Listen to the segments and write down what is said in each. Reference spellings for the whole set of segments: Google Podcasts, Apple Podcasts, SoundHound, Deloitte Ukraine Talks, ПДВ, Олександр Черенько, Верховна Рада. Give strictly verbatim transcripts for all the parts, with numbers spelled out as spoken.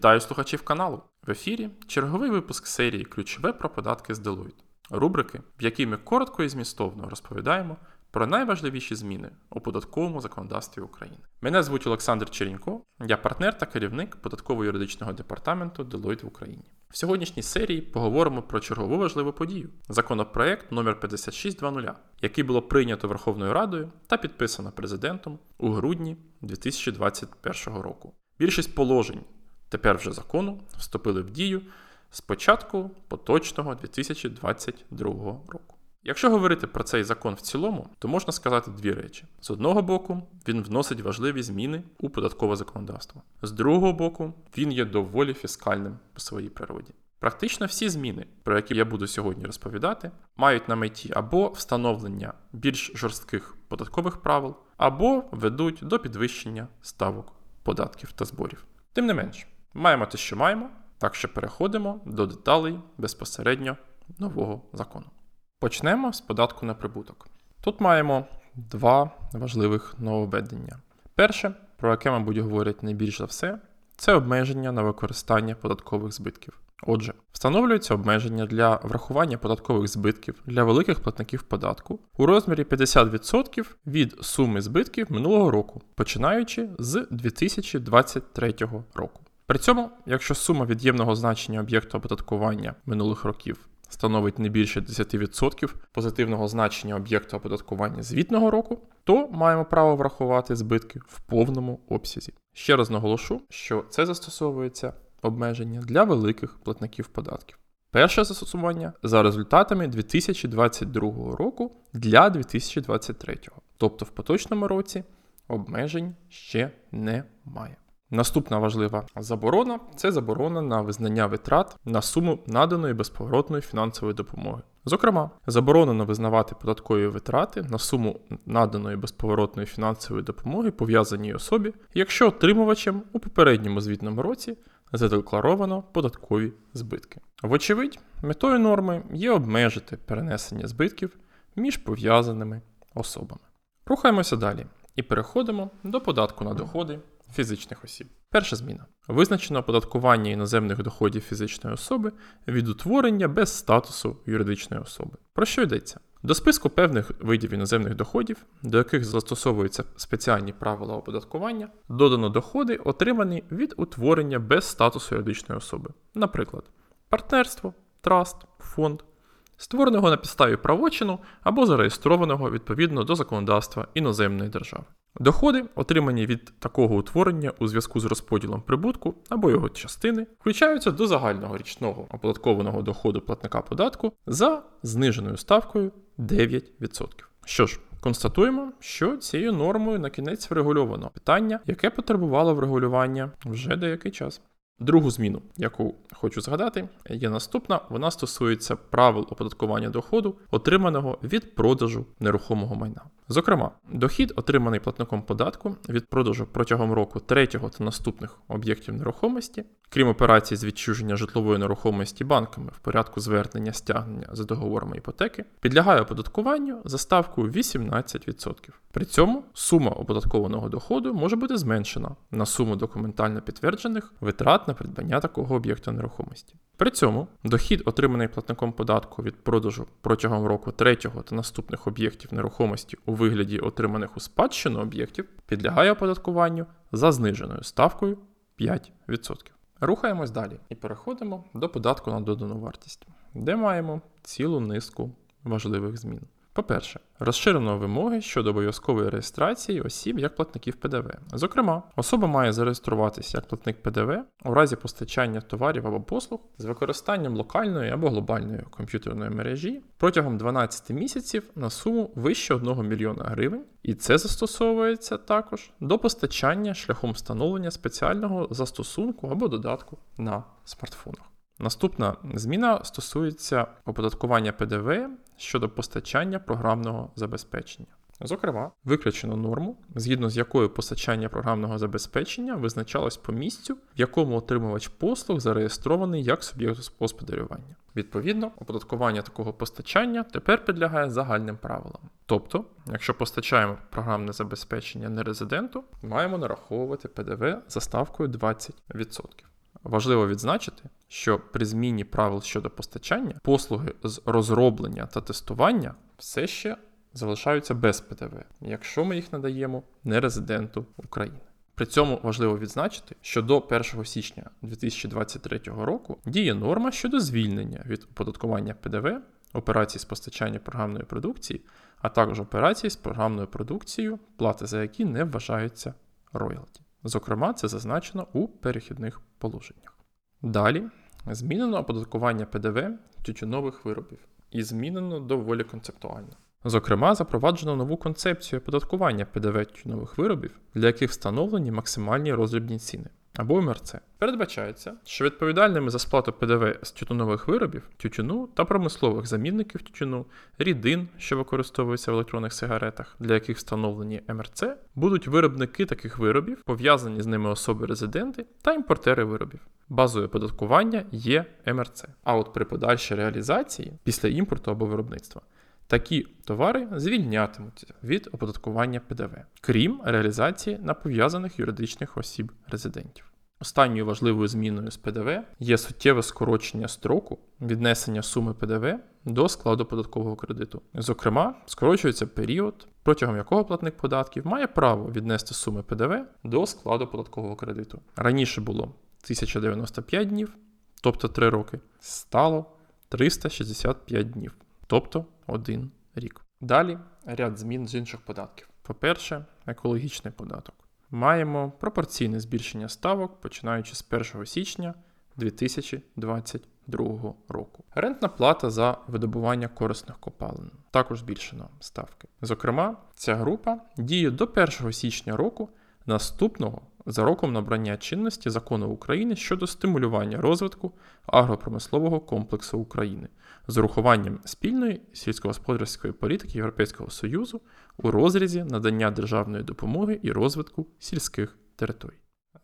Вітаю слухачів каналу! В ефірі черговий випуск серії «Ключове про податки з Deloitte», рубрики, в якій ми коротко і змістовно розповідаємо про найважливіші зміни у податковому законодавстві України. Мене звуть Олександр Черенько, я партнер та керівник податково-юридичного департаменту Deloitte в Україні. В сьогоднішній серії поговоримо про чергову важливу подію – законопроект номер п'ятдесят шість двадцять, який було прийнято Верховною Радою та підписано президентом у грудні дві тисячі двадцять першого року. Більшість положень тепер вже закону вступили в дію з початку поточного дві тисячі двадцять другого року. Якщо говорити про цей закон в цілому, то можна сказати дві речі. З одного боку, він вносить важливі зміни у податкове законодавство. З другого боку, він є доволі фіскальним по своїй природі. Практично всі зміни, про які я буду сьогодні розповідати, мають на меті або встановлення більш жорстких податкових правил, або ведуть до підвищення ставок податків та зборів. Тим не менш, маємо те, що маємо, так що переходимо до деталей безпосередньо нового закону. Почнемо з податку на прибуток. Тут маємо два важливих нововведення. Перше, про яке, мабуть, говорять найбільш за все, це обмеження на використання податкових збитків. Отже, встановлюється обмеження для врахування податкових збитків для великих платників податку у розмірі п'ятдесят відсотків від суми збитків минулого року, починаючи з дві тисячі двадцять третього року. При цьому, якщо сума від'ємного значення об'єкту оподаткування минулих років становить не більше десять відсотків позитивного значення об'єкту оподаткування звітного року, то маємо право врахувати збитки в повному обсязі. Ще раз наголошу, що це застосовується обмеження для великих платників податків. Перше застосування за результатами дві тисячі двадцять другого року для дві тисячі двадцять третього. Тобто в поточному році обмежень ще немає. Наступна важлива заборона – це заборона на визнання витрат на суму наданої безповоротної фінансової допомоги. Зокрема, заборонено визнавати податкові витрати на суму наданої безповоротної фінансової допомоги пов'язаній особі, якщо отримувачем у попередньому звітному році задекларовано податкові збитки. Вочевидь, метою норми є обмежити перенесення збитків між пов'язаними особами. Рухаємося далі і переходимо до податку на доходи фізичних осіб. Перша зміна. Визначено оподаткування іноземних доходів фізичної особи від утворення без статусу юридичної особи. Про що йдеться? До списку певних видів іноземних доходів, до яких застосовуються спеціальні правила оподаткування, додано доходи, отримані від утворення без статусу юридичної особи. Наприклад, партнерство, траст, фонд, створеного на підставі правочину або зареєстрованого відповідно до законодавства іноземної держави. Доходи, отримані від такого утворення у зв'язку з розподілом прибутку або його частини, включаються до загального річного оподаткованого доходу платника податку за зниженою ставкою дев'ять відсотків. Що ж, констатуємо, що цією нормою на кінець врегульовано питання, яке потребувало врегулювання вже деякий час. Другу зміну, яку хочу згадати, є наступна. Вона стосується правил оподаткування доходу, отриманого від продажу нерухомого майна. Зокрема, дохід, отриманий платником податку від продажу протягом року третього та наступних об'єктів нерухомості, крім операцій з відчуження житлової нерухомості банками в порядку звернення стягнення за договорами іпотеки, підлягає оподаткуванню за ставкою вісімнадцять відсотків. При цьому сума оподаткованого доходу може бути зменшена на суму документально підтверджених витрат на придбання такого об'єкта нерухомості. При цьому дохід, отриманий платником податку від продажу протягом року третього та наступних об'єктів нерухомості у вигляді отриманих у спадщину об'єктів, підлягає оподаткуванню за зниженою ставкою п'ять відсотків. Рухаємось далі і переходимо до податку на додану вартість, де маємо цілу низку важливих змін. По-перше, розширено вимоги щодо обов'язкової реєстрації осіб як платників ПДВ. Зокрема, особа має зареєструватися як платник ПДВ у разі постачання товарів або послуг з використанням локальної або глобальної комп'ютерної мережі протягом дванадцять місяців на суму вище одного мільйона гривень, і це застосовується також до постачання шляхом встановлення спеціального застосунку або додатку на смартфонах. Наступна зміна стосується оподаткування ПДВ щодо постачання програмного забезпечення. Зокрема, виключено норму, згідно з якою постачання програмного забезпечення визначалось по місцю, в якому отримувач послуг зареєстрований як суб'єкт господарювання. Відповідно, оподаткування такого постачання тепер підлягає загальним правилам. Тобто, якщо постачаємо програмне забезпечення нерезиденту, маємо нараховувати ПДВ за ставкою двадцять відсотків. Важливо відзначити, що при зміні правил щодо постачання послуги з розроблення та тестування все ще залишаються без Пе Де Ве, якщо ми їх надаємо нерезиденту України. При цьому важливо відзначити, що до першого січня дві тисячі двадцять третього року діє норма щодо звільнення від оподаткування Пе Де Ве, операцій з постачання програмної продукції, а також операцій з програмною продукцією, плати за які не вважаються роялті. Зокрема, це зазначено у перехідних положеннях. Далі змінено оподаткування Пе Де Ве тютюнових виробів і змінено доволі концептуально. Зокрема, запроваджено нову концепцію оподаткування Пе Де Ве тютюнових виробів, для яких встановлені максимальні роздрібні ціни, або Ем Ер Це. Передбачається, що відповідальними за сплату Пе Де Ве з тютюнових виробів, тютюну та промислових замінників тютюну, рідин, що використовуються в електронних сигаретах, для яких встановлені Ем Ер Це, будуть виробники таких виробів, пов'язані з ними особи-резиденти та імпортери виробів. Базою оподаткування є Ем Ер Це. А от при подальшій реалізації, після імпорту або виробництва, такі товари звільнятимуться від оподаткування Пе Де Ве, крім реалізації на пов'язаних юридичних осіб-резидентів. Останньою важливою зміною з Пе Де Ве є суттєве скорочення строку віднесення суми Пе Де Ве до складу податкового кредиту. Зокрема, скорочується період, протягом якого платник податків має право віднести суми Пе Де Ве до складу податкового кредиту. Раніше було тисяча дев'яносто п'ять днів, тобто три роки, стало триста шістдесят п'ять днів. Тобто один рік. Далі ряд змін з інших податків. По-перше, екологічний податок. Маємо пропорційне збільшення ставок, починаючи з першого січня дві тисячі двадцять другого року. Рентна плата за видобування корисних копалин. Також збільшено ставки. Зокрема, ця група діє до першого січня року наступного за роком набрання чинності Закону України щодо стимулювання розвитку агропромислового комплексу України з урахуванням спільної сільськогосподарської політики Європейського Союзу у розрізі надання державної допомоги і розвитку сільських територій.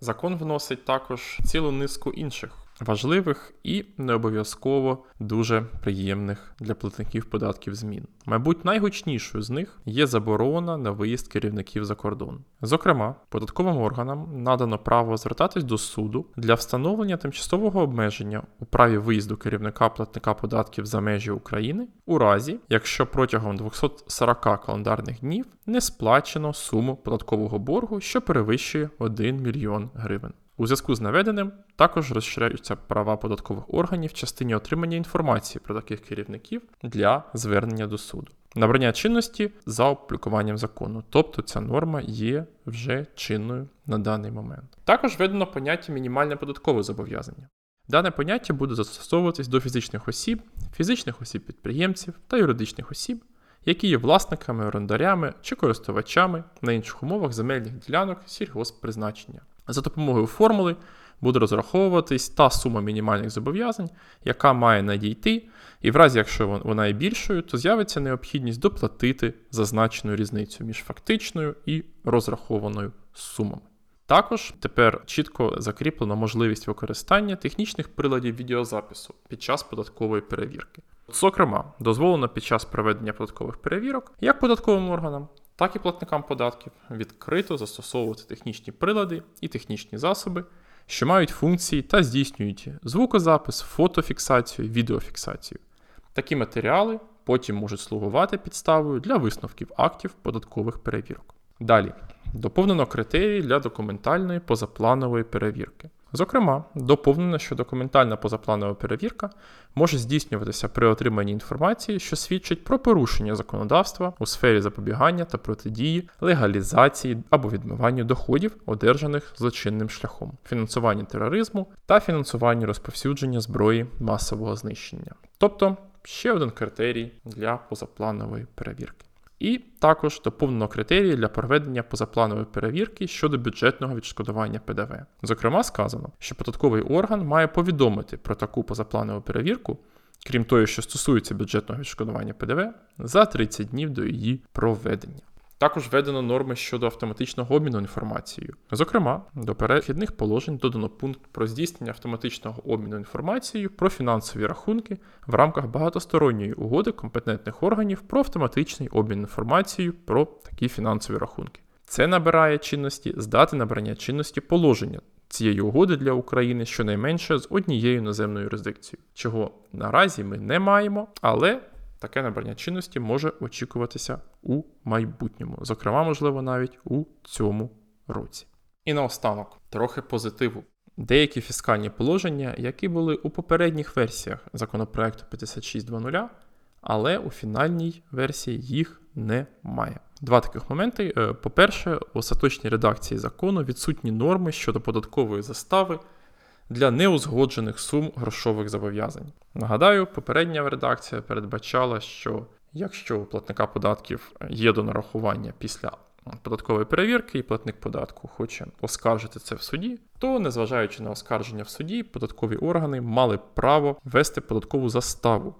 Закон вносить також цілу низку інших важливих і не обов'язково дуже приємних для платників податків змін. Мабуть, найгучнішою з них є заборона на виїзд керівників за кордон. Зокрема, податковим органам надано право звертатись до суду для встановлення тимчасового обмеження у праві виїзду керівника платника податків за межі України у разі, якщо протягом двісті сорок календарних днів не сплачено суму податкового боргу, що перевищує один мільйон гривень. У зв'язку з наведеним також розширяються права податкових органів в частині отримання інформації про таких керівників для звернення до суду. Набрання чинності за опублікуванням закону, тобто ця норма є вже чинною на даний момент. Також введено поняття «мінімальне податкове зобов'язання». Дане поняття буде застосовуватись до фізичних осіб, фізичних осіб-підприємців та юридичних осіб, які є власниками, орендарями чи користувачами на інших умовах земельних ділянок сільгосппризначення. За допомогою формули буде розраховуватись та сума мінімальних зобов'язань, яка має надійти, і в разі, якщо вона є більшою, то з'явиться необхідність доплатити зазначену різницю між фактичною і розрахованою сумами. Також тепер чітко закріплено можливість використання технічних приладів відеозапису під час податкової перевірки. Зокрема, дозволено під час проведення податкових перевірок як податковим органам, так і платникам податків відкрито застосовувати технічні прилади і технічні засоби, що мають функції та здійснюють звукозапис, фотофіксацію, відеофіксацію. Такі матеріали потім можуть слугувати підставою для висновків актів податкових перевірок. Далі, доповнено критерії для документальної позапланової перевірки. Зокрема, доповнено, що документальна позапланова перевірка може здійснюватися при отриманні інформації, що свідчить про порушення законодавства у сфері запобігання та протидії легалізації або відмиванню доходів, одержаних злочинним шляхом, фінансуванню тероризму та фінансуванню розповсюдження зброї масового знищення. Тобто, ще один критерій для позапланової перевірки. І також доповнено критерії для проведення позапланової перевірки щодо бюджетного відшкодування Пе Де Ве. Зокрема, сказано, що податковий орган має повідомити про таку позапланову перевірку, крім того, що стосується бюджетного відшкодування Пе Де Ве, за тридцять днів до її проведення. Також введено норми щодо автоматичного обміну інформацією. Зокрема, до перехідних положень додано пункт про здійснення автоматичного обміну інформацією про фінансові рахунки в рамках багатосторонньої угоди компетентних органів про автоматичний обмін інформацією про такі фінансові рахунки. Це набирає чинності з дати набрання чинності положення цієї угоди для України щонайменше з однією наземною юрисдикцією, чого наразі ми не маємо, але таке набрання чинності може очікуватися у майбутньому, зокрема, можливо, навіть у цьому році. І наостанок, трохи позитиву. Деякі фіскальні положення, які були у попередніх версіях законопроекту п'ятдесят шість двадцять, але у фінальній версії їх немає. Два таких моменти. По-перше, в остаточній редакції закону відсутні норми щодо податкової застави для неузгоджених сум грошових зобов'язань. Нагадаю, попередня редакція передбачала, що якщо у платника податків є донарахування після податкової перевірки і платник податку хоче оскаржити це в суді, то, незважаючи на оскарження в суді, податкові органи мали право ввести податкову заставу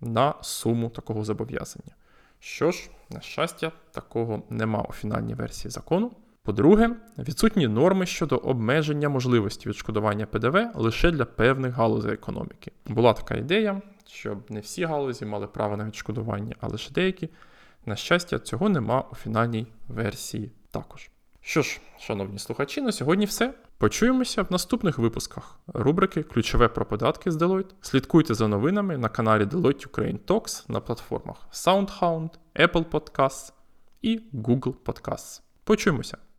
на суму такого зобов'язання. Що ж, на щастя, такого нема у фінальній версії закону. По-друге, відсутні норми щодо обмеження можливості відшкодування ПДВ лише для певних галузей економіки. Була така ідея, щоб не всі галузі мали право на відшкодування, а лише деякі. На щастя, цього нема у фінальній версії також. Що ж, шановні слухачі, на сьогодні все. Почуємося в наступних випусках рубрики «Ключове про податки» з Deloitte. Слідкуйте за новинами на каналі Deloitte Ukraine Talks на платформах SoundHound, Apple Podcasts і Google Podcasts. Почуємося!